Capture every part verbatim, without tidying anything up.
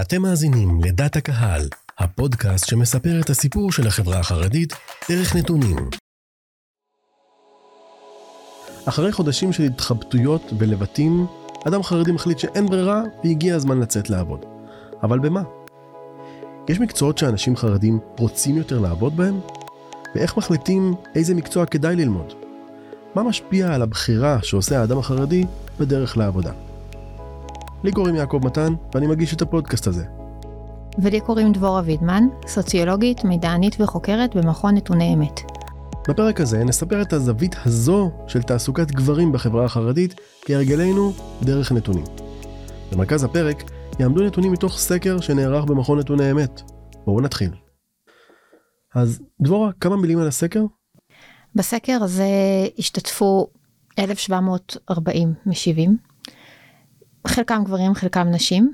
אתם מאזינים לדאטה קהל, הפודקאסט שמספר את הסיפור של החברה החרדית דרך נתונים. אחרי חודשים של התחבטויות ולבטים, אדם חרדי מחליט שאין ברירה והגיע הזמן לצאת לעבוד. אבל במה? יש מקצועות שאנשים חרדים רוצים יותר לעבוד בהם? ואיך מחליטים איזה מקצוע כדאי ללמוד? מה משפיע על הבחירה שעושה האדם החרדי בדרך לעבודה? לי קוראים יעקב מתן, ואני מגיש את הפודקאסט הזה. ולי קוראים דבורה וידמן, סוציולוגית, מדענית וחוקרת במכון נתוני אמת. בפרק הזה נספר את הזווית הזו של תעסוקת גברים בחברה החרדית כהרגלנו דרך נתונים. במרכז הפרק יעמדו נתונים מתוך סקר שנערך במכון נתוני אמת. בואו נתחיל. אז דבורה, כמה מילים על הסקר? בסקר הזה השתתפו אלף שבע מאות וארבעים משיבים. חלקם גברים, חלקם נשים.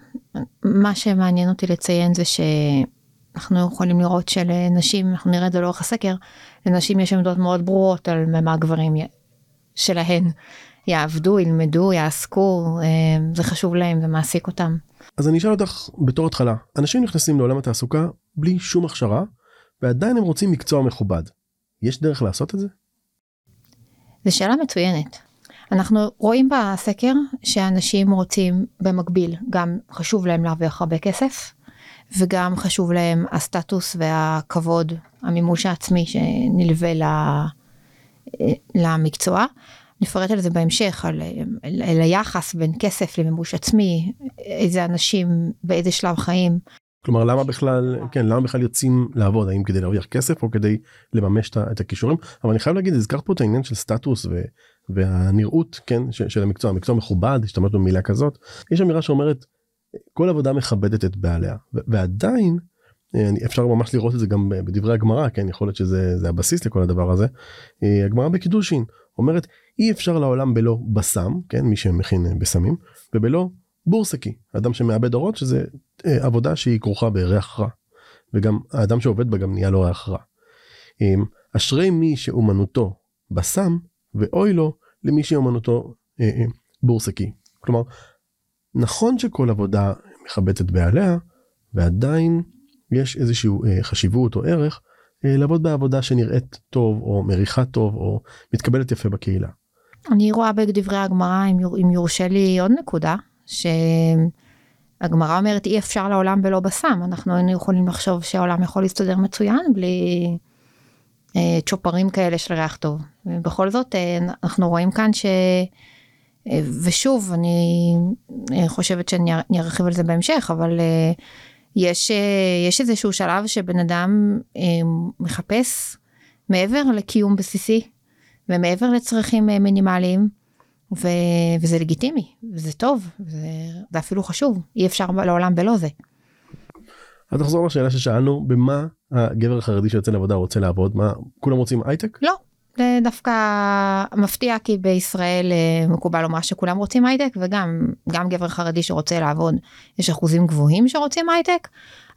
מה שמעניין אותי לציין זה שאנחנו יכולים לראות שלנשים, אנחנו נראה את זה לאורך הסקר, לנשים יש עמדות מאוד ברורות על מה הגברים שלהן יעבדו, ילמדו, יעסקו, זה חשוב להם, זה מעסיק אותם. אז אני אשאל אותך בתור התחלה, אנשים נכנסים לעולם התעסוקה בלי שום הכשרה, ועדיין הם רוצים מקצוע מכובד. יש דרך לעשות את זה? זו שאלה מצוינת. אנחנו רואים בסקר שאנשים רוצים במקביל, גם חשוב להם להרוויח הרבה כסף, וגם חשוב להם הסטטוס והכבוד, המימוש העצמי שנלווה למקצוע. נפרט על זה בהמשך, על, על, על היחס בין כסף למימוש עצמי, איזה אנשים, באיזה שלב חיים. כלומר, למה בכלל, כן, למה בכלל יוצאים לעבוד? האם כדי להרוויח כסף או כדי לממש את הכישורים? אבל אני חייב להגיד, הזכרת פה את העניין של סטטוס ו... והנראות, כן, של המקצוע, המקצוע מכובד, השתמשת במילה כזאת, יש אמירה שאומרת, כל עבודה מכבדת את בעליה, ועדיין, אפשר ממש לראות את זה גם בדברי הגמרא, כן, יכול להיות שזה זה הבסיס לכל הדבר הזה, הגמרא בקידושין, אומרת, אי אפשר לעולם בלא בסם, כן, מי שמכין בסמים, ובלא בורסקי, אדם שמאבד אורות, שזה עבודה שהיא כרוכה בריח רע, וגם האדם שעובד בה גם נהיה לו ריח רע. אשרי מי שאומנותו בסם, ואוי לו למי שאומנותו אה, אה, בורסקי. כלומר, נכון שכל עבודה מכבדת בעליה, ועדיין יש איזשהו אה, חשיבות או ערך, אה, לעבוד בעבודה שנראית טוב, או מריחה טוב, או מתקבלת יפה בקהילה. אני רואה בדברי הגמרא, אם, אם יורשה לי עוד נקודה, שהגמרא אומרת, אי אפשר לעולם בלא בסם, אנחנו יכולים לחשוב שהעולם יכול להסתדר מצוין, בלי... צ'ופרים כאלה של ריח טוב. ובכל זאת, אנחנו רואים כאן ש... ושוב, אני חושבת שאני ארחיב על זה בהמשך, אבל יש, יש איזשהו שלב שבן אדם מחפש מעבר לקיום בסיסי, ומעבר לצרכים מינימליים, ו... וזה לגיטימי, וזה טוב, וזה... זה אפילו חשוב, אי אפשר לעולם בלא זה. אז תחזור לשאלה ששאלנו, במה הגבר החרדי שיוצא לעבודה רוצה לעבוד? מה, כולם רוצים הייטק? לא, זה דווקא מפתיע, כי בישראל מקובל לומר שכולם רוצים הייטק, וגם גם גבר חרדי שרוצה לעבוד, יש אחוזים גבוהים שרוצים הייטק,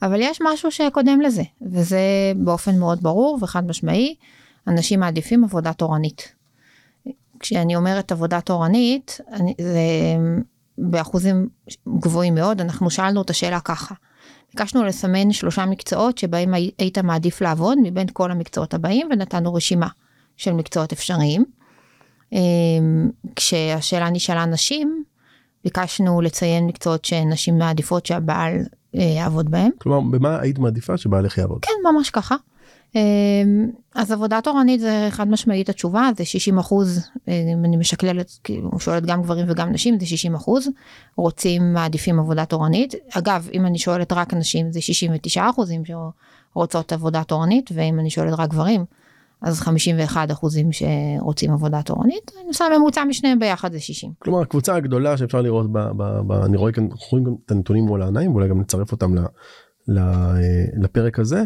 אבל יש משהו שקודם לזה, וזה באופן מאוד ברור וחד משמעי, אנשים מעדיפים עבודה תורנית. כשאני אומרת עבודה תורנית, אני, זה באחוזים גבוהים מאוד, אנחנו שאלנו את השאלה ככה, ביקשנו לסמן שלושה מקצועות שבהם היית מעדיף לעבוד מבין כל המקצועות הבאים, ונתנו רשימה של מקצועות אפשריים. כשהשאלה נשאלה נשים, ביקשנו לציין מקצועות שנשים מעדיפות שהבעל יעבוד בהם. כלומר, במה היית מעדיפה שבעלך יעבוד? כן, ממש ככה. אז עבודה תורנית זה חד משמעית התשובה, זה שישים אחוז, אני משקללת, שואלת גם גברים וגם נשים, זה שישים אחוז, רוצים מעדיפים עבודה תורנית, אגב, אם אני שואלת רק נשים, זה שישים ותשעה אחוזים שרוצות עבודה תורנית, ואם אני שואלת רק גברים, אז חמישים ואחד אחוזים שרוצים עבודה תורנית, אני עושה ממוצע משניהם ביחד, זה שישים. כלומר, הקבוצה הגדולה שאפשר לראות, אני רואה כאן, אנחנו רואים גם את הנתונים מול העיניים, ואולי גם נצרף אותם לפרק הזה,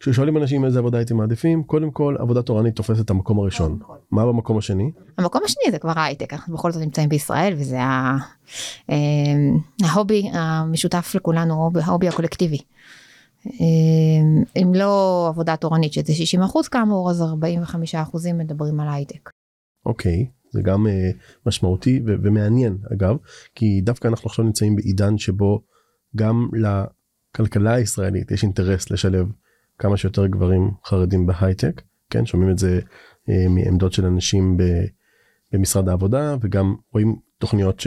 כששואלים אנשים איזה עבודה הייתם מעדיפים, קודם כל עבודה תורנית תופסת את המקום הראשון. מה במקום השני? המקום השני זה כבר הייטק, אנחנו בכל זאת נמצאים בישראל, וזה ההובי המשותף לכולנו, ההובי הקולקטיבי. אם לא עבודה תורנית, שזה שישים אחוז כאמור, אז ארבעים וחמישה אחוזים מדברים על הייטק. אוקיי, זה גם משמעותי ומעניין אגב, כי דווקא אנחנו עכשיו נמצאים בעידן שבו גם לכלכלה הישראלית יש אינטרס לשלב כמה שיותר גברים חרדים בהייטק, כן, שומעים את זה מעמדות של אנשים במשרד העבודה, וגם רואים תוכניות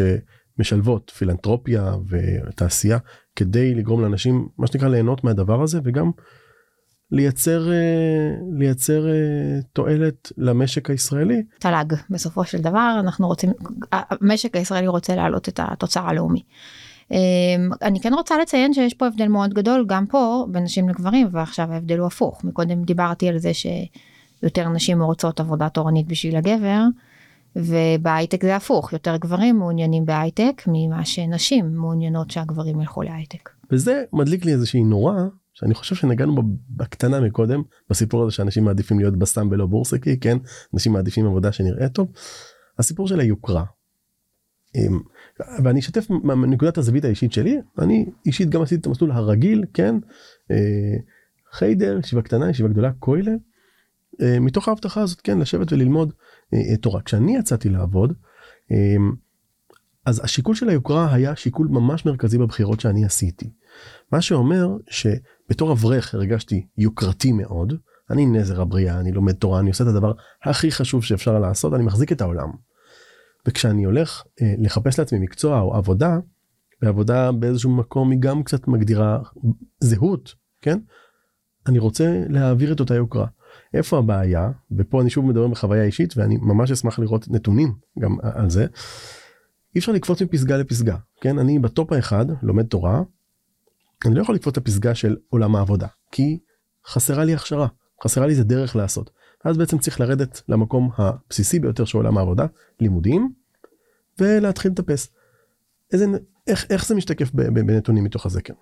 שמשלבות פילנטרופיה ותעשייה, כדי לגרום לאנשים, מה שנקרא, ליהנות מהדבר הזה, וגם לייצר, לייצר תועלת למשק הישראלי. תל"ג, בסופו של דבר, אנחנו רוצים, המשק הישראלי רוצה להעלות את התוצר הלאומי. אני כן רוצה לציין שיש פה הבדל מאוד גדול, גם פה, בין נשים לגברים, ועכשיו ההבדל הוא הפוך. מקודם דיברתי על זה שיותר נשים רוצות עבודה תורנית בשביל הגבר, ובהייטק זה הפוך, יותר גברים מעוניינים בהייטק, ממה שנשים מעוניינות שהגברים ילכו להייטק. וזה מדליק לי איזושהי נורא, שאני חושב שנגענו בקטנה מקודם, בסיפור הזה שאנשים מעדיפים להיות בסם ולא בורסקי, כן? אנשים מעדיפים עבודה שנראה טוב. הסיפור של היוקרה. ואני אשתף מנקודת הזווית האישית שלי, אני אישית גם עשיתי את המסלול הרגיל, כן? חיידר, ישיבה קטנה, ישיבה גדולה, כולל, מתוך ההבטחה הזאת, כן, לשבת וללמוד תורה. כשאני יצאתי לעבוד, אז השיקול של היוקרה היה שיקול ממש מרכזי בבחירות שאני עשיתי. מה שאומר שבתור אברך הרגשתי יוקרתי מאוד, אני נזר הבריאה, אני לומד תורה, אני עושה את הדבר הכי חשוב שאפשר לעשות, אני מחזיק את העולם. וכשאני הולך לחפש לעצמי מקצוע או עבודה, ועבודה באיזשהו מקום היא גם קצת מגדירה זהות, כן? אני רוצה להעביר את אותה יוקרה. איפה הבעיה? ופה אני שוב מדבר בחוויה אישית, ואני ממש אשמח לראות נתונים גם על זה. אי אפשר לקפוץ מפסגה לפסגה, כן? אני בטופ האחד, לומד תורה, אני לא יכול לקפוץ את הפסגה של עולם העבודה, כי חסרה לי הכשרה, חסרה לי זה דרך לעשות. אז בעצם צריך לרדת למקום הבסיסי ביותר של עולם העבודה, לימודים, ולהתחיל לטפס. איזה, איך, איך זה משתקף בנתונים מתוך הזקן?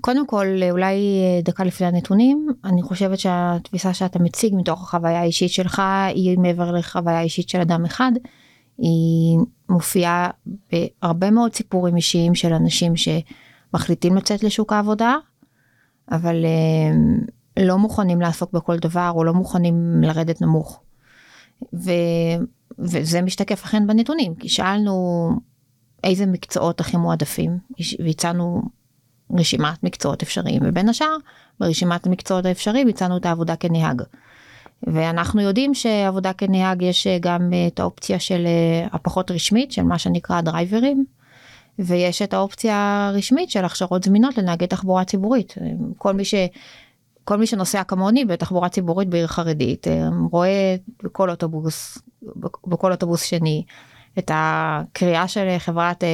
קודם כל, אולי דקה לפני הנתונים, אני חושבת שהתפיסה שאתה מציג מתוך החוויה האישית שלך, היא מעבר לחוויה האישית של אדם אחד, היא מופיעה בהרבה מאוד סיפורים אישיים של אנשים שמחליטים לצאת לשוק העבודה, אבל לא מוכנים לעסוק בכל דבר, או לא מוכנים לרדת נמוך. ו, וזה משתקף אכן בנתונים, כי שאלנו איזה מקצועות הכי מועדפים, ויצאנו רשימת מקצועות אפשריים, ובין השאר, ברשימת מקצועות האפשריים, יצאנו את העבודה כנהג. ואנחנו יודעים שעבודה כנהג, יש גם את האופציה של הפחות רשמית, של מה שנקרא דרייברים, ויש את האופציה הרשמית של הכשרות זמינות לנהגי תחבורה ציבורית. כל מי ש... כל מי שנוסע כמוני בתחבורה ציבורית בעיר חרדית, רואה בכל אוטובוס, בכל אוטובוס שני, את הקריאה של חברת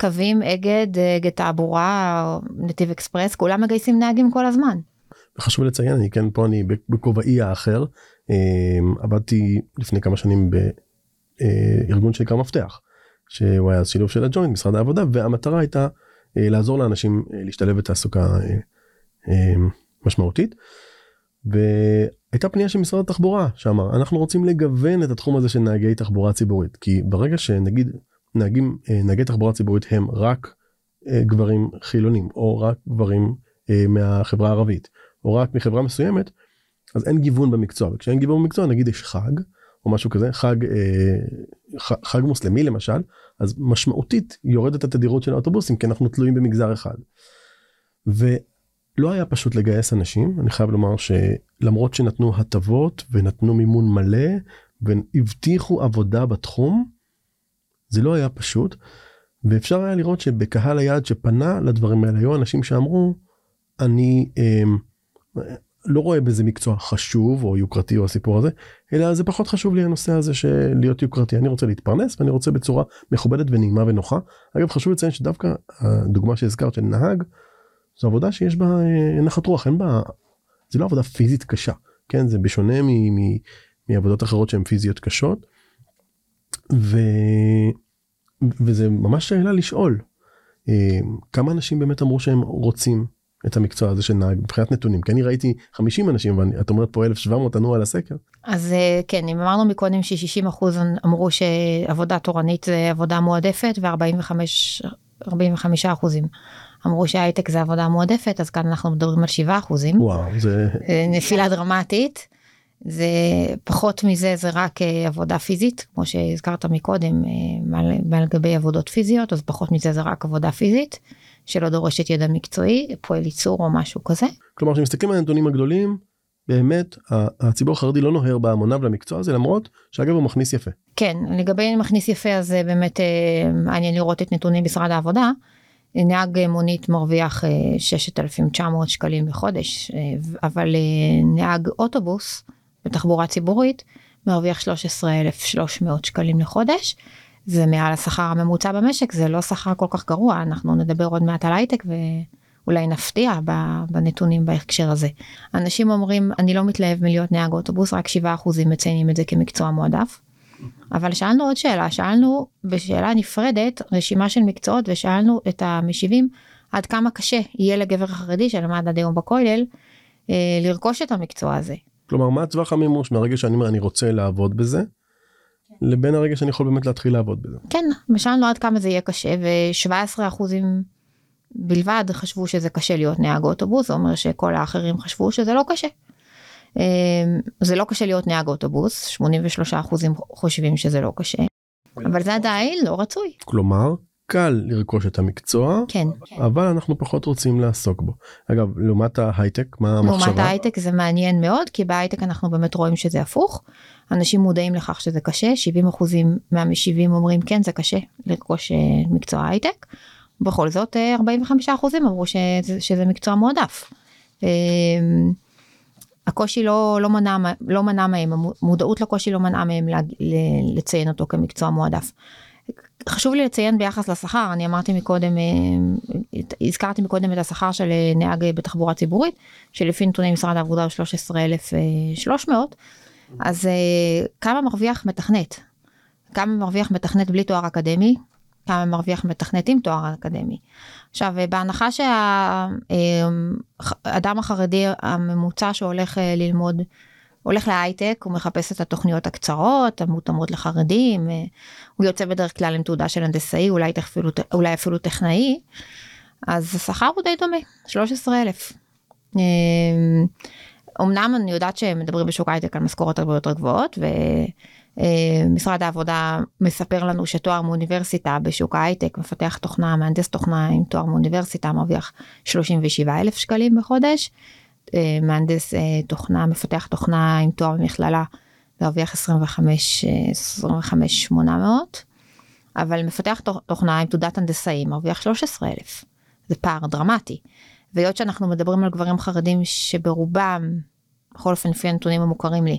קווים, אגד, אגד תעבורה, נתיב אקספרס, כולם מגייסים נהגים כל הזמן. חשוב לציין, אני כן פה, אני בכובעי האחר, עבדתי לפני כמה שנים בארגון של קרם מפתח, שהוא היה שילוב של הג'וינט, משרד העבודה, והמטרה הייתה לעזור לאנשים להשתלב בתעסוקה משמעותית, והייתה פנייה של משרד התחבורה, שאמר, אנחנו רוצים לגוון את התחום הזה של נהגי תחבורה ציבורית, כי ברגע שנגיד, נהגים, נהגי תחבורה ציבורית הם רק גברים חילונים, או רק גברים מהחברה הערבית, או רק מחברה מסוימת, אז אין גיוון במקצוע, וכשאין גיוון במקצוע, נגיד יש חג, או משהו כזה, חג, חג מוסלמי למשל, אז משמעותית יורדת התדירות של האוטובוסים, כי אנחנו תלויים במגזר אחד. ו... לא היה פשוט לגייס אנשים, אני חייב לומר שלמרות שנתנו הטבות ונתנו מימון מלא והבטיחו עבודה בתחום, זה לא היה פשוט, ואפשר היה לראות שבקהל היעד שפנה לדברים האלה, היו אנשים שאמרו, אני אה, לא רואה בזה מקצוע חשוב או יוקרתי או הסיפור הזה, אלא זה פחות חשוב לי הנושא הזה של להיות יוקרתי, אני רוצה להתפרנס ואני רוצה בצורה מכובדת ונעימה ונוחה. אגב, חשוב לציין שדווקא הדוגמה שהזכרת של נהג, זו עבודה שיש בה נחת רוח, אין בה, זה לא עבודה פיזית קשה, כן, זה בשונה מ, מ, מעבודות אחרות שהן פיזיות קשות, ו, וזה ממש שאלה לשאול, כמה אנשים באמת אמרו שהם רוצים את המקצוע הזה של נהג, מבחינת נתונים, כי אני ראיתי חמישים אנשים, ואת אומרת פה אלף ושבע מאות ענו על הסקר. אז כן, אם אמרנו מקודם ש-שישים אחוז אמרו שעבודה תורנית זה עבודה מועדפת, ו-ארבעים וחמישה אחוזים. אמרו שההייטק זה עבודה מועדפת, אז כאן אנחנו מדברים על שבעה אחוזים. וואו, זה... נפילה דרמטית, זה פחות מזה, זה רק עבודה פיזית, כמו שהזכרת מקודם, מעל גבי עבודות פיזיות, אז פחות מזה זה רק עבודה פיזית, שלא דורשת ידע מקצועי, פועל ייצור או משהו כזה. כלומר, כשמסתכלים על הנתונים הגדולים, באמת, הציבור החרדי לא נוהר בהמוניו למקצוע הזה, למרות שאגב הוא מכניס יפה. כן, לגבי מכניס יפה, אז באמת, אני לראות את נתונים משרד העבודה, נהג מונית מרוויח שישת אלפים תשע מאות שקלים בחודש, אבל נהג אוטובוס בתחבורה ציבורית מרוויח שלוש עשרה אלף ושלוש מאות שקלים לחודש, זה מעל השכר הממוצע במשק, זה לא שכר כל כך גרוע, אנחנו נדבר עוד מעט על הייטק ואולי נפתיע בנתונים בהקשר הזה. אנשים אומרים, אני לא מתלהב מלהיות נהג אוטובוס, רק שבעה אחוזים מציינים את זה כמקצוע מועדף, אבל שאלנו עוד שאלה, שאלנו בשאלה נפרדת רשימה של מקצועות, ושאלנו את המשיבים עד כמה קשה יהיה לגבר החרדי שלמד עד היום בכולל לרכוש את המקצוע הזה. כלומר, מה הצווח המימוש מהרגע שאני אומר אני רוצה לעבוד בזה, לבין הרגע שאני יכול באמת להתחיל לעבוד בזה? כן, שאלנו עד כמה זה יהיה קשה, ו-שבעה עשר אחוז בלבד חשבו שזה קשה להיות נהג אוטובוס, זה אומר שכל האחרים חשבו שזה לא קשה. זה לא קשה להיות נהג אוטובוס, שמונים ושלושה אחוזים חושבים שזה לא קשה, אבל זה עדיין לא רצוי. כלומר, קל לרכוש את המקצוע, כן, אבל אנחנו פחות רוצים לעסוק בו. אגב, לעומת ההייטק, מה המחשבה? לעומת ההייטק זה מעניין מאוד, כי בהייטק אנחנו באמת רואים שזה הפוך, אנשים מודעים לכך שזה קשה, שבעים אחוזים מהמשיבים אומרים כן, זה קשה לרכוש מקצוע הייטק, בכל זאת ארבעים וחמישה אחוזים אמרו שזה, שזה מקצוע מועדף. הקושי לא, לא מנע, לא מנע מהם, המודעות לקושי לא מנעה מהם לציין אותו כמקצוע מועדף. חשוב לי לציין ביחס לשכר, אני אמרתי מקודם, הזכרתי מקודם את השכר של נהג בתחבורה ציבורית, שלפי נתוני משרד העבודה הוא שלוש עשרה אלף ושלוש מאות, אז כמה מרוויח מתכנת? כמה מרוויח מתכנת בלי תואר אקדמי? כמה מרוויח מתכנת עם תואר אקדמי? עכשיו, בהנחה שהאדם החרדי הממוצע שהולך ללמוד, הולך להייטק, הוא מחפש את התוכניות הקצרות, המותאמות לחרדים, הוא יוצא בדרך כלל עם תעודה של הנדסאי, אולי אפילו, אולי אפילו טכנאי, אז השכר הוא די דומה, שלוש עשרה אלף. אמנם אני יודעת שמדברים בשוק הייטק על משכורות הרבה יותר גבוהות, ו... משרד העבודה מספר לנו שתואר מאוניברסיטה בשוק ההייטק, מפתח תוכנה, מהנדס תוכנה עם תואר מאוניברסיטה, מרוויח שלושים ושבעה אלף שקלים בחודש, מהנדס תוכנה, מפתח תוכנה עם תואר במכללה, מרוויח עשרים וחמישה אלף שמונה מאות, אבל מפתח תוכנה עם תעודת הנדסאים, מרוויח שלושה עשר אלף, זה פער דרמטי, והיות שאנחנו מדברים על גברים חרדים שברובם, בכל אופן לפי הנתונים המוכרים לי,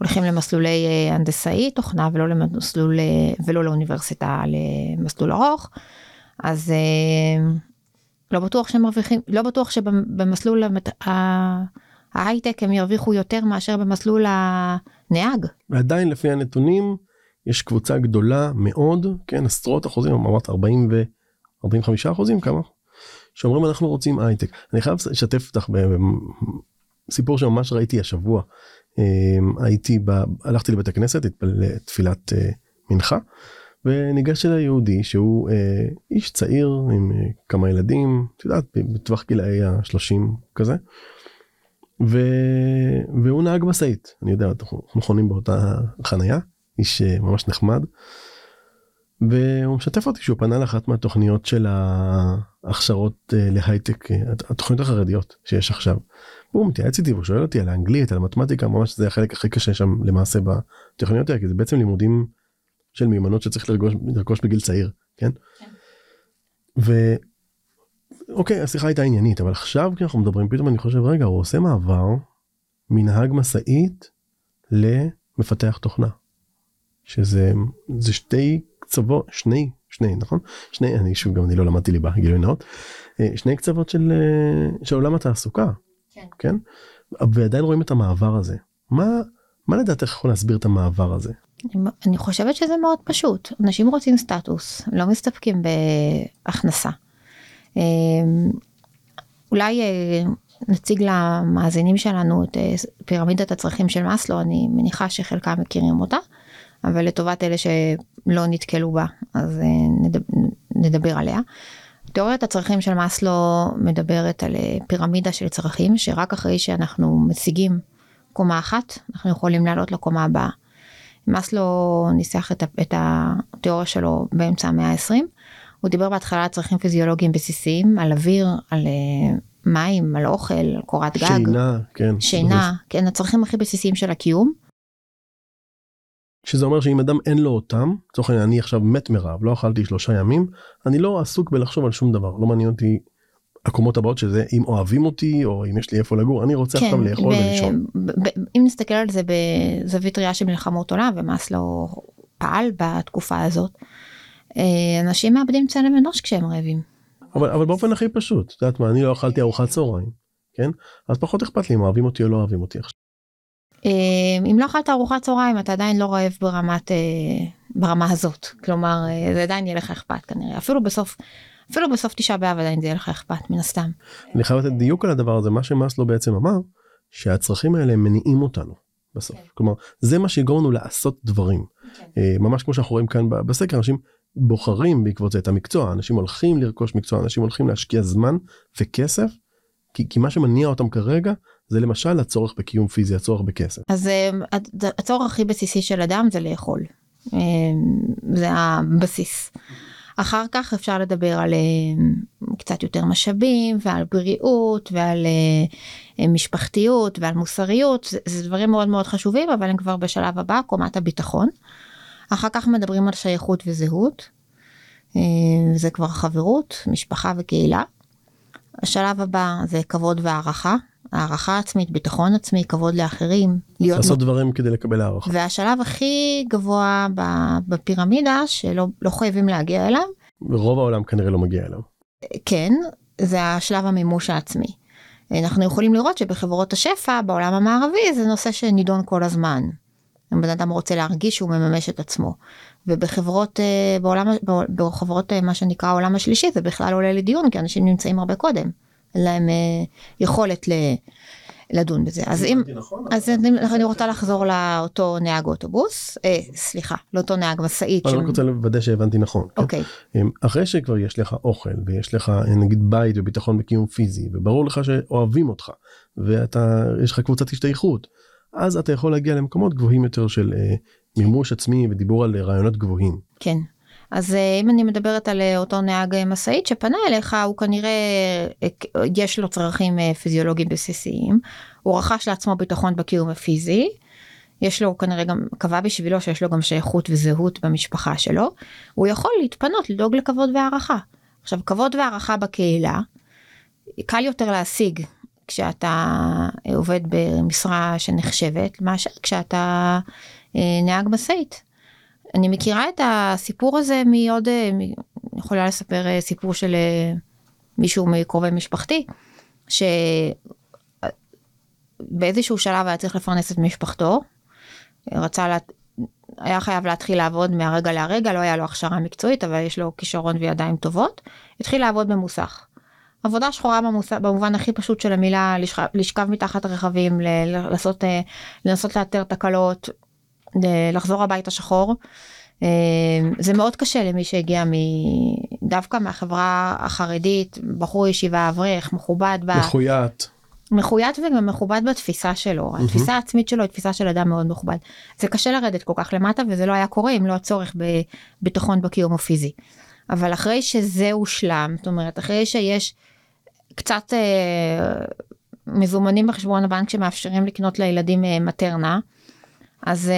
הולכים למסלולי הנדסאי, תוכנה, ולא למסלול, ולא לאוניברסיטה, למסלול ארוך, אז לא בטוח שמרוויחים, לא בטוח שבמסלול ההייטק הם ירוויחו יותר מאשר במסלול הנהג. ועדיין לפי הנתונים, יש קבוצה גדולה מאוד, כן, עשרות אחוזים, אמרת ארבעים וחמישה אחוזים, כמה? שאומרים אנחנו רוצים הייטק. אני חייב לשתף אותך בסיפור שממש ראיתי השבוע, הייתי, הלכתי לבית הכנסת, התפלל תפילת מנחה, וניגש אל היהודי שהוא איש צעיר עם כמה ילדים, את יודעת, בטווח גילאי ה-שלושים כזה, והוא נהג משאית, אני יודע, אנחנו חונים באותה חנייה, איש ממש נחמד, והוא משתף אותי שהוא פנה לאחת מהתוכניות של ההכשרות להייטק, התוכניות החרדיות שיש עכשיו. והוא מתייעץ איתי והוא שואל אותי על האנגלית, על מתמטיקה, ממש זה החלק הכי קשה שם למעשה בתוכניות האלה, כי זה בעצם לימודים של מיומנות שצריך לרכוש בגיל צעיר, כן? ואוקיי, השיחה הייתה עניינית, אבל עכשיו כשאנחנו מדברים פתאום אני חושב, רגע, הוא עושה מעבר מנהג משאית למפתח תוכנה. שזה שתי קצוות, שני, שני, נכון? שני, אני שוב גם אני לא למדתי ליבה, גילוי נאות, שני קצוות של, של עולם התעסוקה, כן. כן? ועדיין רואים את המעבר הזה. מה, מה לדעתך יכול להסביר את המעבר הזה? אני, אני חושבת שזה מאוד פשוט. אנשים רוצים סטטוס, לא מסתפקים בהכנסה. אולי נציג למאזינים שלנו את פירמידת הצרכים של מסלו, אני מניחה שחלקם מכירים אותה, אבל לטובת אלה שלא נתקלו בה, אז נדבר עליה. תיאוריית הצרכים של מסלו מדברת על פירמידה של צרכים, שרק אחרי שאנחנו משיגים קומה אחת, אנחנו יכולים לעלות לקומה הבאה. מסלו ניסח את, את התיאוריה שלו באמצע המאה ה-עשרים, הוא דיבר בהתחלה על צרכים פיזיולוגיים בסיסיים, על אוויר, על מים, על אוכל, על קורת גג. שינה, כן. שינה, כן, הצרכים הכי בסיסיים של הקיום. שזה אומר שאם אדם אין לו אותם, צורך העניין, אני עכשיו מת מרעב, לא אכלתי שלושה ימים, אני לא עסוק בלחשוב על שום דבר, לא מעניין אותי הקומות הבאות שזה, אם אוהבים אותי, או אם יש לי איפה לגור, אני רוצה עכשיו לאכול ולישון. אם נסתכל על זה בזווית ראייה של מלחמות עולם, ומאסלו פעל בתקופה הזאת, אנשים מאבדים צלם אנוש כשהם רעבים. אבל, אבל באופן הכי פשוט, את יודעת מה, אני לא אכלתי ארוחת צהריים, כן? אז פחות אכפת לי אם אוהבים אותי או לא אוהבים אותי עכשיו. אם לא אכלת ארוחת צהריים, אתה עדיין לא רעב ברמת, ברמה הזאת. כלומר, זה עדיין יהיה לך אכפת, כנראה. אפילו בסוף, אפילו בסוף תשעה באב עדיין זה יהיה לך אכפת, מן הסתם. אני חייבת את דיוק על הדבר הזה, מה שמאסלו בעצם אמר, שהצרכים האלה מניעים אותנו בסוף. Okay. כלומר, זה מה שגורנו לעשות דברים. Okay. ממש כמו שאנחנו רואים כאן בסקר, אנשים בוחרים בעקבות זה את המקצוע, אנשים הולכים לרכוש מקצוע, אנשים הולכים להשקיע זמן וכסף, כי, כי מה שמניע אותם כרגע, זה למשל הצורך בקיום פיזי, הצורך בכסף. אז הצורך הכי בסיסי של אדם זה לאכול. זה הבסיס. אחר כך אפשר לדבר על קצת יותר משאבים, ועל בריאות, ועל משפחתיות, ועל מוסריות. זה, זה דברים מאוד מאוד חשובים, אבל הם כבר בשלב הבא, קומת הביטחון. אחר כך מדברים על שייכות וזהות. זה כבר חברות, משפחה וקהילה. השלב הבא זה כבוד והערכה. הערכה עצמית, ביטחון עצמי, כבוד לאחרים. לעשות דברים כדי לקבל הערכה. והשלב הכי גבוה בפירמידה, שלא לא חייבים להגיע אליו. ברוב העולם כנראה לא מגיע אליו. כן, זה השלב המימוש העצמי. אנחנו יכולים לראות שבחברות השפע, בעולם המערבי, זה נושא שנידון כל הזמן. בן אדם רוצה להרגיש שהוא מממש את עצמו. ובחברות, בעולם, בחברות מה שנקרא העולם השלישי, זה בכלל עולה לדיון, כי אנשים נמצאים הרבה קודם. להם יכולת לדון בזה. אז אם, אז אני רוצה לחזור לאותו נהג אוטובוס, סליחה, לאותו נהג משאית. אני רוצה לוודא שהבנתי נכון. אוקיי. אחרי שכבר יש לך אוכל, ויש לך נגיד בית וביטחון בקיום פיזי, וברור לך שאוהבים אותך, ואתה, יש לך קבוצת השתייכות, אז אתה יכול להגיע למקומות גבוהים יותר של מימוש עצמי ודיבור על רעיונות גבוהים. כן. אז אם אני מדברת על אותו נהג מסעית שפנה אליך, הוא כנראה, יש לו צרכים פיזיולוגיים בסיסיים, הוא רכש לעצמו ביטחון בקיום הפיזי, יש לו כנראה גם, קבע בשבילו שיש לו גם שייכות וזהות במשפחה שלו, הוא יכול להתפנות, לדאוג לכבוד והערכה. עכשיו, כבוד והערכה בקהילה, קל יותר להשיג כשאתה עובד במשרה שנחשבת, מאשר כשאתה נהג מסעית. אני מכירה את הסיפור הזה מעוד, אני יכולה לספר סיפור של מישהו מקרובי משפחתי, שבאיזשהו שלב היה צריך לפרנס את משפחתו, רצה לה, היה חייב להתחיל לעבוד מהרגע להרגע, לא היה לו הכשרה מקצועית, אבל יש לו כישרון וידיים טובות, התחיל לעבוד במוסך. עבודה שחורה במוסך, במובן הכי פשוט של המילה, לשכב מתחת הרכבים, לנסות, לנסות לאתר תקלות, לחזור הביתה שחור, זה מאוד קשה למי שהגיע דווקא מהחברה החרדית, בחור ישיבה אברך, מכובד, מחויית. מחויית וגם מכובד בתפיסה שלו, התפיסה העצמית שלו, התפיסה של אדם מאוד מכובד. זה קשה לרדת כל כך למטה, וזה לא היה קורה אם לא הצורך בביטחון בקיום הפיזי. אבל אחרי שזה הושלם, זאת אומרת, אחרי שיש קצת מזומנים בחשבון הבנק שמאפשרים לקנות לילדים מטרנה, אז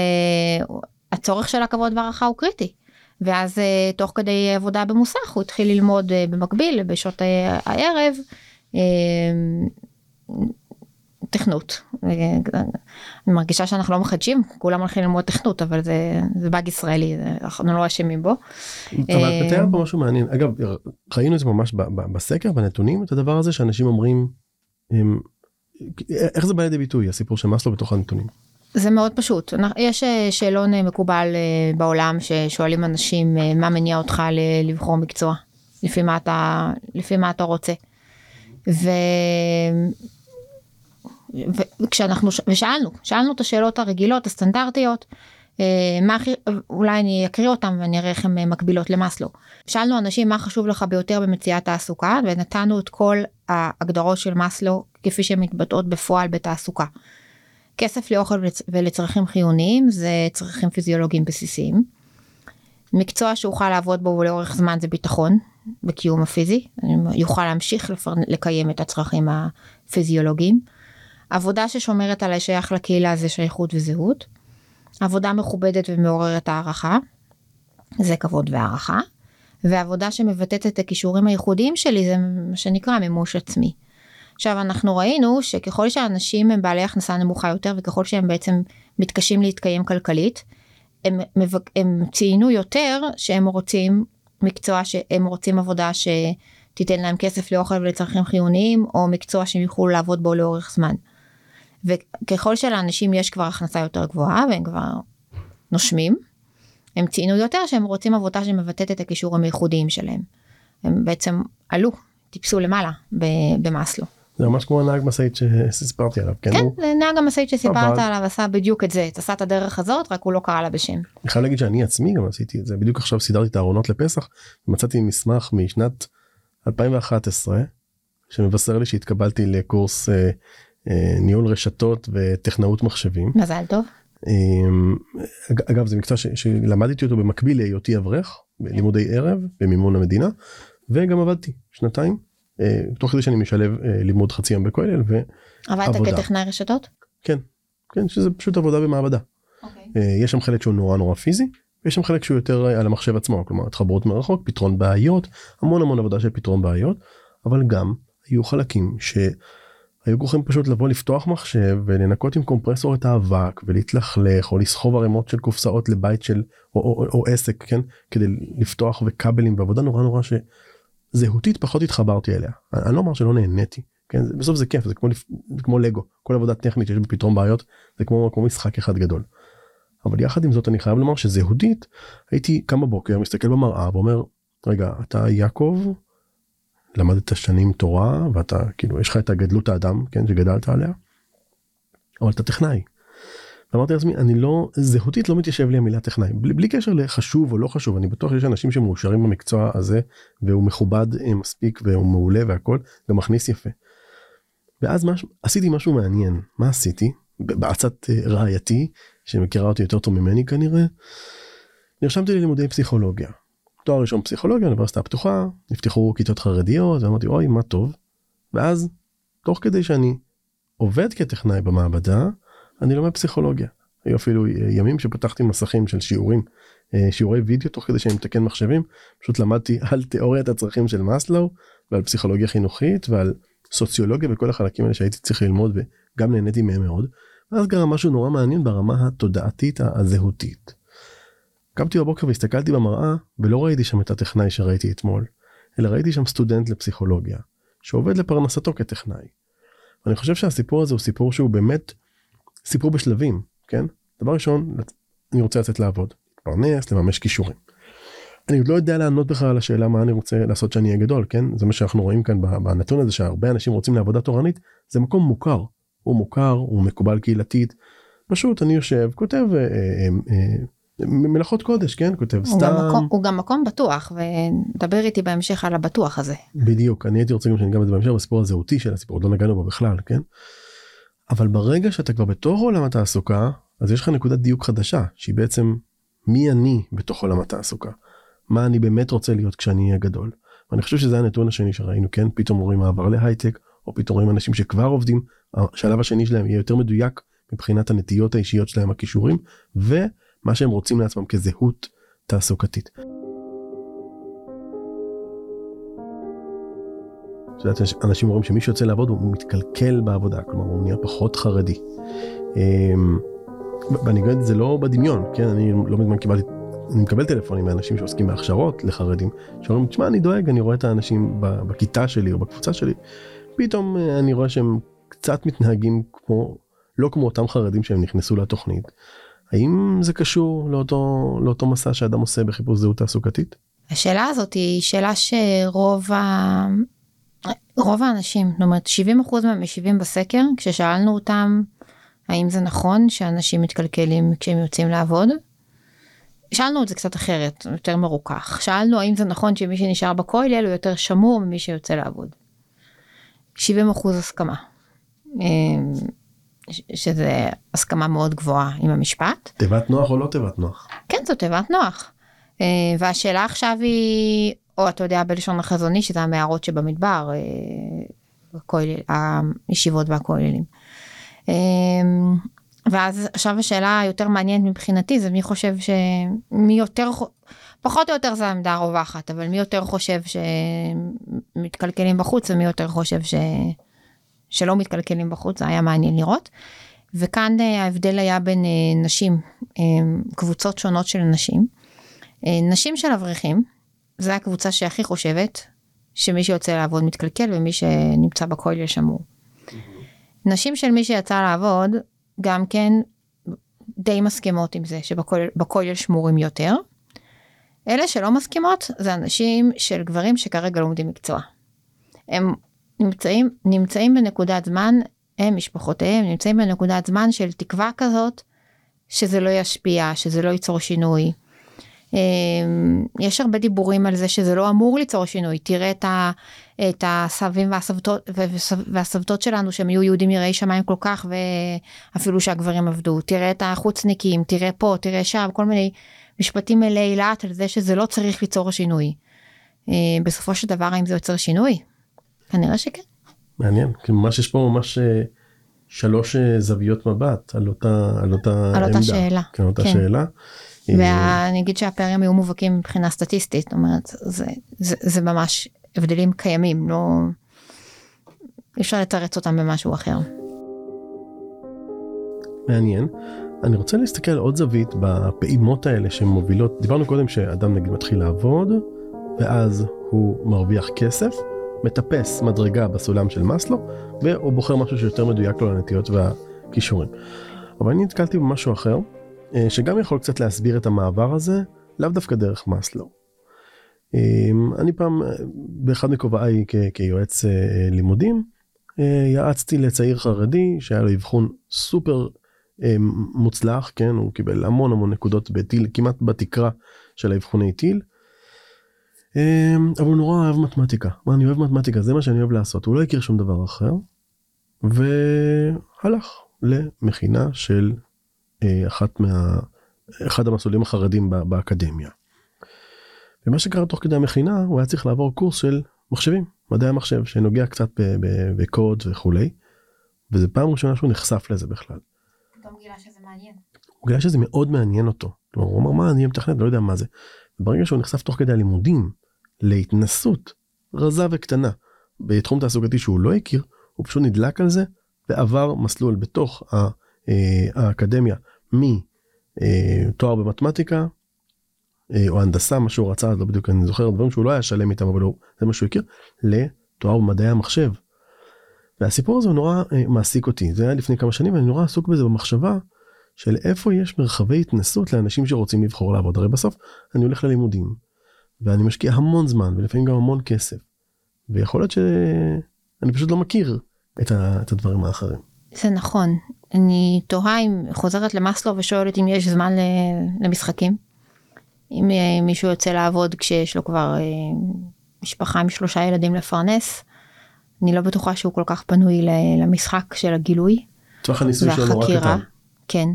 uh, הצורך של הכבוד והערכה הוא קריטי, ואז uh, תוך כדי עבודה במוסך, הוא התחיל ללמוד uh, במקביל, בשעות uh, הערב, uh, תכנות. Uh, אני מרגישה שאנחנו לא מחדשים, כולם הולכים ללמוד תכנות, אבל זה, זה באג ישראלי, אנחנו לא אשמים בו. אבל נתאר פה משהו מעניין, אגב, ראינו את זה ממש ב- ב- בסקר, בנתונים, את הדבר הזה שאנשים אומרים, הם, איך זה בא לידי ביטוי, הסיפור של מסלו בתוך הנתונים? זה מאוד פשוט. יש שאלון מקובל בעולם ששואלים אנשים מה מניע אותך לבחור מקצוע, לפי מה אתה, לפי מה אתה רוצה. ו... וכשאנחנו, ושאלנו, שאלנו את השאלות הרגילות, הסטנדרטיות, מה, אולי אני אקריא אותם ואני אראה איך הן מקבילות למסלו. שאלנו אנשים מה חשוב לך ביותר במציאת תעסוקה, ונתנו את כל ההגדרות של מסלו כפי שהן מתבטאות בפועל בתעסוקה. כסף לאוכל ולצרכים חיוניים זה צרכים פיזיולוגיים בסיסיים. מקצוע שאוכל לעבוד בו ולאורך זמן זה ביטחון בקיום הפיזי, יוכל להמשיך לקיים את הצרכים הפיזיולוגיים. עבודה ששומרת על השייך לקהילה זה שייכות וזהות. עבודה מכובדת ומעוררת הערכה, זה כבוד והערכה. ועבודה שמבטאת את הכישורים הייחודיים שלי, זה מה שנקרא מימוש עצמי. עכשיו אנחנו ראינו שככל שהאנשים הם בעלי הכנסה נמוכה יותר, וככל שהם בעצם מתקשים להתקיים כלכלית, הם, הם ציינו יותר שהם רוצים מקצוע, שהם רוצים עבודה שתיתן להם כסף לאוכל ולצרכים חיוניים, או מקצוע שהם יוכלו לעבוד בו לאורך זמן. וככל שלאנשים יש כבר הכנסה יותר גבוהה, והם כבר נושמים, הם ציינו יותר שהם רוצים עבודה שמבטאת את הכישורים הייחודיים שלהם. הם בעצם עלו, טיפסו למעלה במסלו. זה ממש כמו הנהג משאית שסיפרתי עליו. כן, זה נהג המשאית שסיפרת עליו, עשה בדיוק את זה, עשה את הדרך הזאת, רק הוא לא קרא לה בשם. אני חייב להגיד שאני עצמי גם עשיתי את זה, בדיוק עכשיו סידרתי את הארונות לפסח, ומצאתי מסמך משנת אלפיים ואחת עשרה, שמבשר לי שהתקבלתי לקורס ניהול רשתות וטכנאות מחשבים. מזל טוב. אגב, זה מקצוע שלמדתי אותו במקביל להיותי אברך, בלימודי ערב, במימון המדינה, וגם עבדתי שנתיים. תוך כדי שאני משלב לימוד חצי יום בכולל ועבודה. עבדת כטכנאי רשתות? כן, כן, שזה פשוט עבודה במעבדה. יש שם חלק שהוא נורא נורא פיזי, ויש שם חלק שהוא יותר על המחשב עצמו, כלומר, התחברות מרחוק, פתרון בעיות, המון המון עבודה של פתרון בעיות, אבל גם היו חלקים שהיו כרוכים פשוט לבוא לפתוח מחשב ולנקות עם קומפרסור את האבק, ולהתלכלך, או לסחוב ערימות של קופסאות לבית של, או, או, או עסק, כן? כדי לפתוח וכבלים, ועבודה נורא נורא ש... זהותית פחות התחברתי אליה. אני לא אומר שלא נהניתי, כן? בסוף זה כיף, זה כמו, זה כמו לגו. כל עבודה טכנית שיש בפתרון בעיות, זה כמו, כמו משחק אחד גדול. אבל יחד עם זאת אני חייב לומר שזהותית, הייתי קם בבוקר, מסתכל במראה, ואומר, רגע, אתה יעקב, למדת שנים תורה, ואתה, כאילו, יש לך את הגדלות האדם, כן, שגדלת עליה, אבל אתה טכנאי. ואמרתי לעצמי, אני לא, זהותית לא מתיישב לי המילה טכנאי, בלי, בלי קשר לחשוב או לא חשוב, אני בטוח שיש אנשים שמאושרים במקצוע הזה, והוא מכובד מספיק, והוא מעולה והכל, גם מכניס יפה. ואז מש, עשיתי משהו מעניין, מה עשיתי? בעצת רעייתי, שמכירה אותי יותר טוב ממני כנראה, נרשמתי ללימודי פסיכולוגיה. תואר ראשון פסיכולוגיה, אוניברסיטה הפתוחה, נפתחו כיתות חרדיות, ואמרתי, אוי, מה טוב. ואז, תוך כדי שאני עובד כטכנאי במעבדה, אני לומד פסיכולוגיה. היו אפילו ימים שפתחתי מסכים של שיעורים, שיעורי וידאו, תוך כדי שאני מתקן מחשבים, פשוט למדתי על תיאוריית הצרכים של מסלו, ועל פסיכולוגיה חינוכית, ועל סוציולוגיה, וכל החלקים האלה שהייתי צריך ללמוד, וגם נהניתי מהם מאוד. ואז קרה משהו נורא מעניין ברמה התודעתית הזהותית. קמתי בבוקר והסתכלתי במראה, ולא ראיתי שם את הטכנאי שראיתי אתמול, אלא ראיתי שם סטודנט לפסיכולוגיה, שעובד לפרנסתו כטכנאי. ואני חושב שהסיפור הזה הוא סיפור שהוא באמת סיפור בשלבים, כן? דבר ראשון, אני רוצה לצאת לעבוד, להתפרנס, לממש כישורים. אני עוד לא יודע לענות בכלל על השאלה מה אני רוצה לעשות שאני אהיה גדול, כן? זה מה שאנחנו רואים כאן בנתון הזה, שהרבה אנשים רוצים לעבודה תורנית, זה מקום מוכר. הוא מוכר, הוא מקובל קהילתית. פשוט אני יושב, כותב אה, אה, אה, מלאכות קודש, כן? כותב סתם. גם מקום, הוא גם מקום בטוח, ודבר איתי בהמשך על הבטוח הזה. בדיוק, אני הייתי רוצה גם שאני גם את זה בהמשך, בסיפור הזהותי של הסיפור, עוד לא נגענו בו בכלל, כן? אבל ברגע שאתה כבר בתוך עולם התעסוקה, אז יש לך נקודת דיוק חדשה, שהיא בעצם מי אני בתוך עולם התעסוקה. מה אני באמת רוצה להיות כשאני אהיה גדול. ואני חושב שזה הנתון השני שראינו, כן? פתאום רואים מעבר להייטק, או פתאום רואים אנשים שכבר עובדים, השלב השני שלהם יהיה יותר מדויק, מבחינת הנטיות האישיות שלהם, הכישורים, ומה שהם רוצים לעצמם כזהות תעסוקתית. אנשים אומרים שמי שיוצא לעבוד הוא מתקלקל בעבודה, כלומר הוא נהיה פחות חרדי. ואני אגיד, זה לא בדמיון, כן? אני לא מזמן קיבלתי, אני מקבל טלפונים מאנשים שעוסקים בהכשרות לחרדים, שאומרים, תשמע, אני דואג, אני רואה את האנשים בכיתה שלי או בקבוצה שלי, פתאום אני רואה שהם קצת מתנהגים כמו, לא כמו אותם חרדים שהם נכנסו לתוכנית. האם זה קשור לאותו, לאותו מסע שאדם עושה בחיפוש זהות תעסוקתית? השאלה הזאת היא שאלה שרוב ה... רוב האנשים, זאת אומרת, שבעים אחוז מ-שבעים בסקר, כששאלנו אותם, האם זה נכון שאנשים מתקלקלים כשהם יוצאים לעבוד? שאלנו את זה קצת אחרת, יותר מרוכח. שאלנו האם זה נכון שמי שנשאר בכולל הוא יותר שמור ממי שיוצא לעבוד. שבעים אחוז הסכמה. שזה הסכמה מאוד גבוהה עם המשפט. תיבת נוח או לא תיבת נוח? כן, זו תיבת נוח. והשאלה עכשיו היא, או אתה יודע, בלשון החזוני, שזה המערות שבמדבר, הישיבות והכוללים. ואז עכשיו השאלה היותר מעניינת מבחינתי, זה מי חושב שמי יותר, פחות או יותר זה העמדה הרווחת, אבל מי יותר חושב שמתקלקלים בחוץ, ומי יותר חושב ש... שלא מתקלקלים בחוץ, זה היה מעניין לראות. וכאן ההבדל היה בין נשים, קבוצות שונות של נשים. נשים של אברכים, זו הקבוצה שהכי חושבת, שמי שיוצא לעבוד מתקלקל, ומי שנמצא בכולל שמור. נשים של מי שיצא לעבוד, גם כן די מסכימות עם זה, שבכולל שמורים יותר. אלה שלא מסכימות, זה אנשים של גברים שכרגע לומדים מקצוע. הם נמצאים, נמצאים בנקודת זמן, הם משפחותיהם, נמצאים בנקודת זמן של תקווה כזאת, שזה לא ישפיע, שזה לא ייצור שינוי. יש הרבה דיבורים על זה שזה לא אמור ליצור שינוי. תראה את, ה, את הסבים והסבתות, והסבתות שלנו שהם יהיו יהודים יראי שמיים כל כך, ואפילו שהגברים עבדו. תראה את החוצניקים, תראה פה, תראה שם, כל מיני משפטים מלאי לעת על זה שזה לא צריך ליצור שינוי. בסופו של דבר, האם זה יוצר שינוי? כנראה שכן. מעניין, כי ממש יש פה ממש שלוש זוויות מבט על אותה, על אותה על עמדה. שאלה. כן, אותה כן. שאלה. ואני אגיד שהפערים היו מובהקים מבחינה סטטיסטית, זאת אומרת, זה, זה, זה ממש הבדלים קיימים, לא אפשר לתרץ אותם במשהו אחר. מעניין. אני רוצה להסתכל על עוד זווית בפעימות האלה שמובילות, דיברנו קודם שאדם נגיד מתחיל לעבוד, ואז הוא מרוויח כסף, מטפס מדרגה בסולם של מסלו, והוא בוחר משהו שיותר מדויק לו לנטיות והכישורים. אבל אני התקלתי במשהו אחר, שגם יכול קצת להסביר את המעבר הזה, לאו דווקא דרך מסלו. אני פעם, באחד מקובעי כיועץ לימודים, יעצתי לצעיר חרדי, שהיה לו אבחון סופר מוצלח, כן, הוא קיבל המון המון נקודות בטיל, כמעט בתקרה של האבחוני טיל, אבל הוא נורא אוהב מתמטיקה. מה, אני אוהב מתמטיקה, זה מה שאני אוהב לעשות. הוא לא הכיר שום דבר אחר, והלך למכינה של אחת מה, אחד המסלולים החרדים באקדמיה. ומה שקרה תוך כדי המכינה, הוא היה צריך לעבור קורס של מחשבים, מדעי המחשב, שנוגע קצת בקוד וכולי, וזה פעם ראשונה שהוא נחשף לזה בכלל. פתאום גילה שזה מעניין. הוא גילה שזה מאוד מעניין אותו. הוא אומר, מה, אני מתכנת, לא יודע מה זה. ברגע שהוא נחשף תוך כדי הלימודים, להתנסות, רזה וקטנה, בתחום תעסוקתי שהוא לא הכיר, הוא פשוט נדלק על זה, ועבר מסלול בתוך האקדמיה, מתואר במתמטיקה, או הנדסה, מה שהוא רצה, לא בדיוק אני זוכר, דברים שהוא לא היה שלם איתם, אבל זה מה שהוא הכיר, לתואר במדעי המחשב. והסיפור הזה נורא מעסיק אותי, זה היה לפני כמה שנים, ואני נורא עסוק בזה במחשבה, של איפה יש מרחבי התנסות לאנשים שרוצים לבחור לעבוד. הרי בסוף אני הולך ללימודים, ואני משקיע המון זמן, ולפעמים גם המון כסף. ויכול להיות שאני פשוט לא מכיר את, ה... את הדברים האחרים. זה נכון. אני תוהה אם חוזרת למסלו ושואלת אם יש זמן למשחקים. אם מישהו יוצא לעבוד כשיש לו כבר משפחה עם שלושה ילדים לפרנס, אני לא בטוחה שהוא כל כך פנוי למשחק של הגילוי. טווח הניסוי שלו נורא קטן. כן,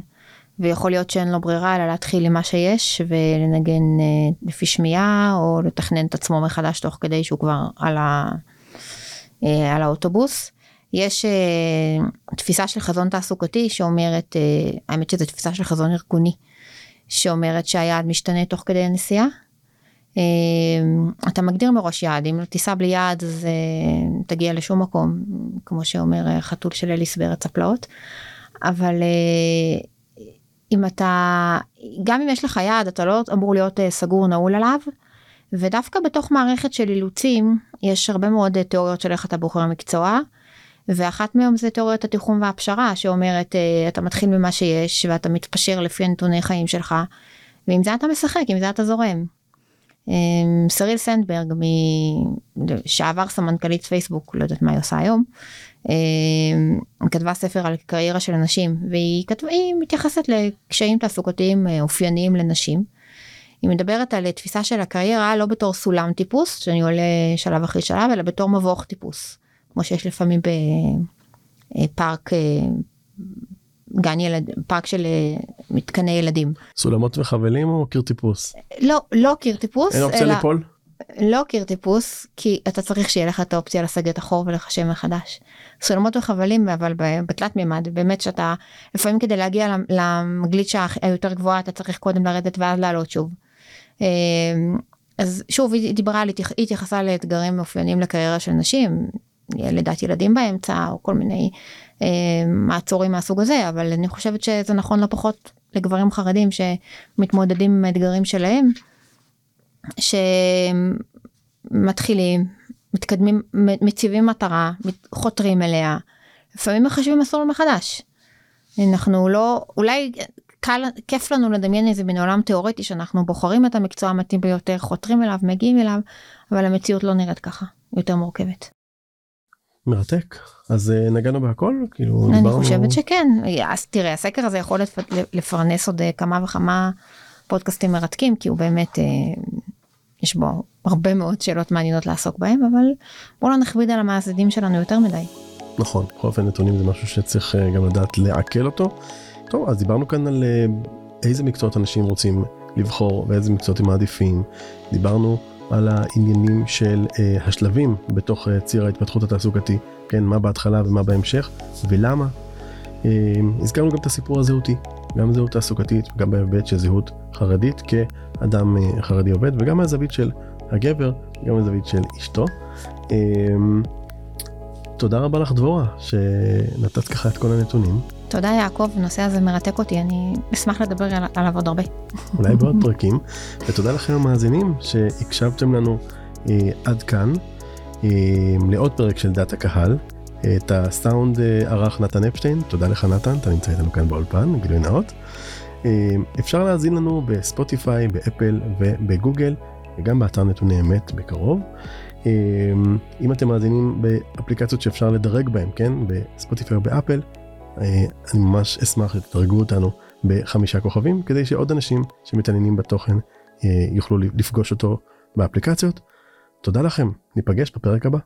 ויכול להיות שאין לו ברירה, אלא להתחיל עם מה שיש, ולנגן לפי שמיעה, או לתכנן את עצמו מחדש, תוך כדי שהוא כבר על, ה... על האוטובוס. יש תפיסה של חזון תעסוקתי, שאומרת, האמת שזו תפיסה של חזון ארגוני, שאומרת שהיעד משתנה תוך כדי הנסיעה. אתה מגדיר מראש יעד, אם לא תיסע בלי יעד, אז תגיע לשום מקום, כמו שאומר חתול של אליס בארץ הפלאות. אבל אם אתה, גם אם יש לך יעד, אתה לא אמור להיות סגור נעול עליו, ודווקא בתוך מערכת של אילוצים, יש הרבה מאוד תיאוריות של איך אתה בוחר מקצוע, ואחת מהם זה תיאוריית התיחום והפשרה, שאומרת, אתה מתחיל ממה שיש, ואתה מתפשר לפי נתוני חיים שלך, ועם זה אתה משחק, עם זה אתה זורם. שריל סנדברג, שעבר סמנכ"לית פייסבוק, לא יודעת מה היא עושה היום, כתבה ספר על קריירה של נשים, והיא כתבה, היא מתייחסת לקשיים תעסוקתיים אופייניים לנשים. היא מדברת על תפיסה של הקריירה לא בתור סולם טיפוס, שאני עולה שלב אחרי שלב, אלא בתור מבוך טיפוס, כמו שיש לפעמים בפארק גן ילד, פארק של מתקני ילדים. סולמות וחבלים או קיר טיפוס? לא, לא קיר טיפוס. אין אופציה לפול? לא קיר טיפוס, כי אתה צריך שיהיה לך את האופציה לסגת אחור ולחשב מחדש. סולמות וחבלים, אבל בתלת מימד, באמת שאתה, לפעמים כדי להגיע לגליצ'ה היותר גבוהה, אתה צריך קודם לרדת ואז לעלות שוב. אז שוב, היא דיברה, היא התייחסה לאתגרים מאופיינים לקריירה של נשים, לידת ילדים באמצע, או כל מיני מעצורים מהסוג הזה, אבל אני חושבת שזה נכון לא פחות לגברים חרדים שמתמודדים עם האתגרים שלהם, שמתחילים, מתקדמים, מציבים מטרה, חותרים אליה, לפעמים מחשבים מסלול מחדש. אנחנו לא, אולי קל, כיף לנו לדמיין איזה מן עולם תיאורטי, שאנחנו בוחרים את המקצוע המתאים ביותר, חותרים אליו, מגיעים אליו, אבל המציאות לא נראית ככה, יותר מורכבת. מרתק. אז נגענו בהכל? כאילו אני דיברנו... חושבת שכן. אז תראה, הסקר הזה יכול לפרנס עוד כמה וכמה פודקאסטים מרתקים, כי הוא באמת, אה, יש בו הרבה מאוד שאלות מעניינות לעסוק בהם, אבל בואו לא נכביד על המעזדים שלנו יותר מדי. נכון, בכל אופן נתונים זה משהו שצריך גם לדעת לעכל אותו. טוב, אז דיברנו כאן על איזה מקצועות אנשים רוצים לבחור, ואיזה מקצועות הם מעדיפים. דיברנו על העניינים של אה, השלבים בתוך אה, ציר ההתפתחות התעסוקתי, כן, מה בהתחלה ומה בהמשך, ולמה. אה, הזכרנו גם את הסיפור הזהותי, גם זהות תעסוקתית, גם בהיבט של זהות חרדית, כאדם אה, חרדי עובד, וגם מהזווית של הגבר, גם מהזווית של אשתו. אה, תודה רבה לך דבורה, שנתת ככה את כל הנתונים. תודה יעקב, הנושא הזה מרתק אותי, אני אשמח לדבר עליו עוד הרבה. אולי בעוד פרקים, ותודה לכם המאזינים שהקשבתם לנו אה, עד כאן, אה, לעוד פרק של דאטה קהל, את הסאונד אה, ערך נתן אפשטיין, תודה לך נתן, אתה נמצא איתנו כאן באולפן, גילוי נאות, אה, אפשר להאזין לנו בספוטיפיי, באפל ובגוגל, וגם באתר נתוני אמת בקרוב, אה, אם אתם מאזינים באפליקציות שאפשר לדרג בהם, כן, בספוטיפיי ובאפל, אני ממש אשמח שתדרגו אותנו בחמישה כוכבים, כדי שעוד אנשים שמתעניינים בתוכן יוכלו לפגוש אותו באפליקציות. תודה לכם, ניפגש בפרק הבא.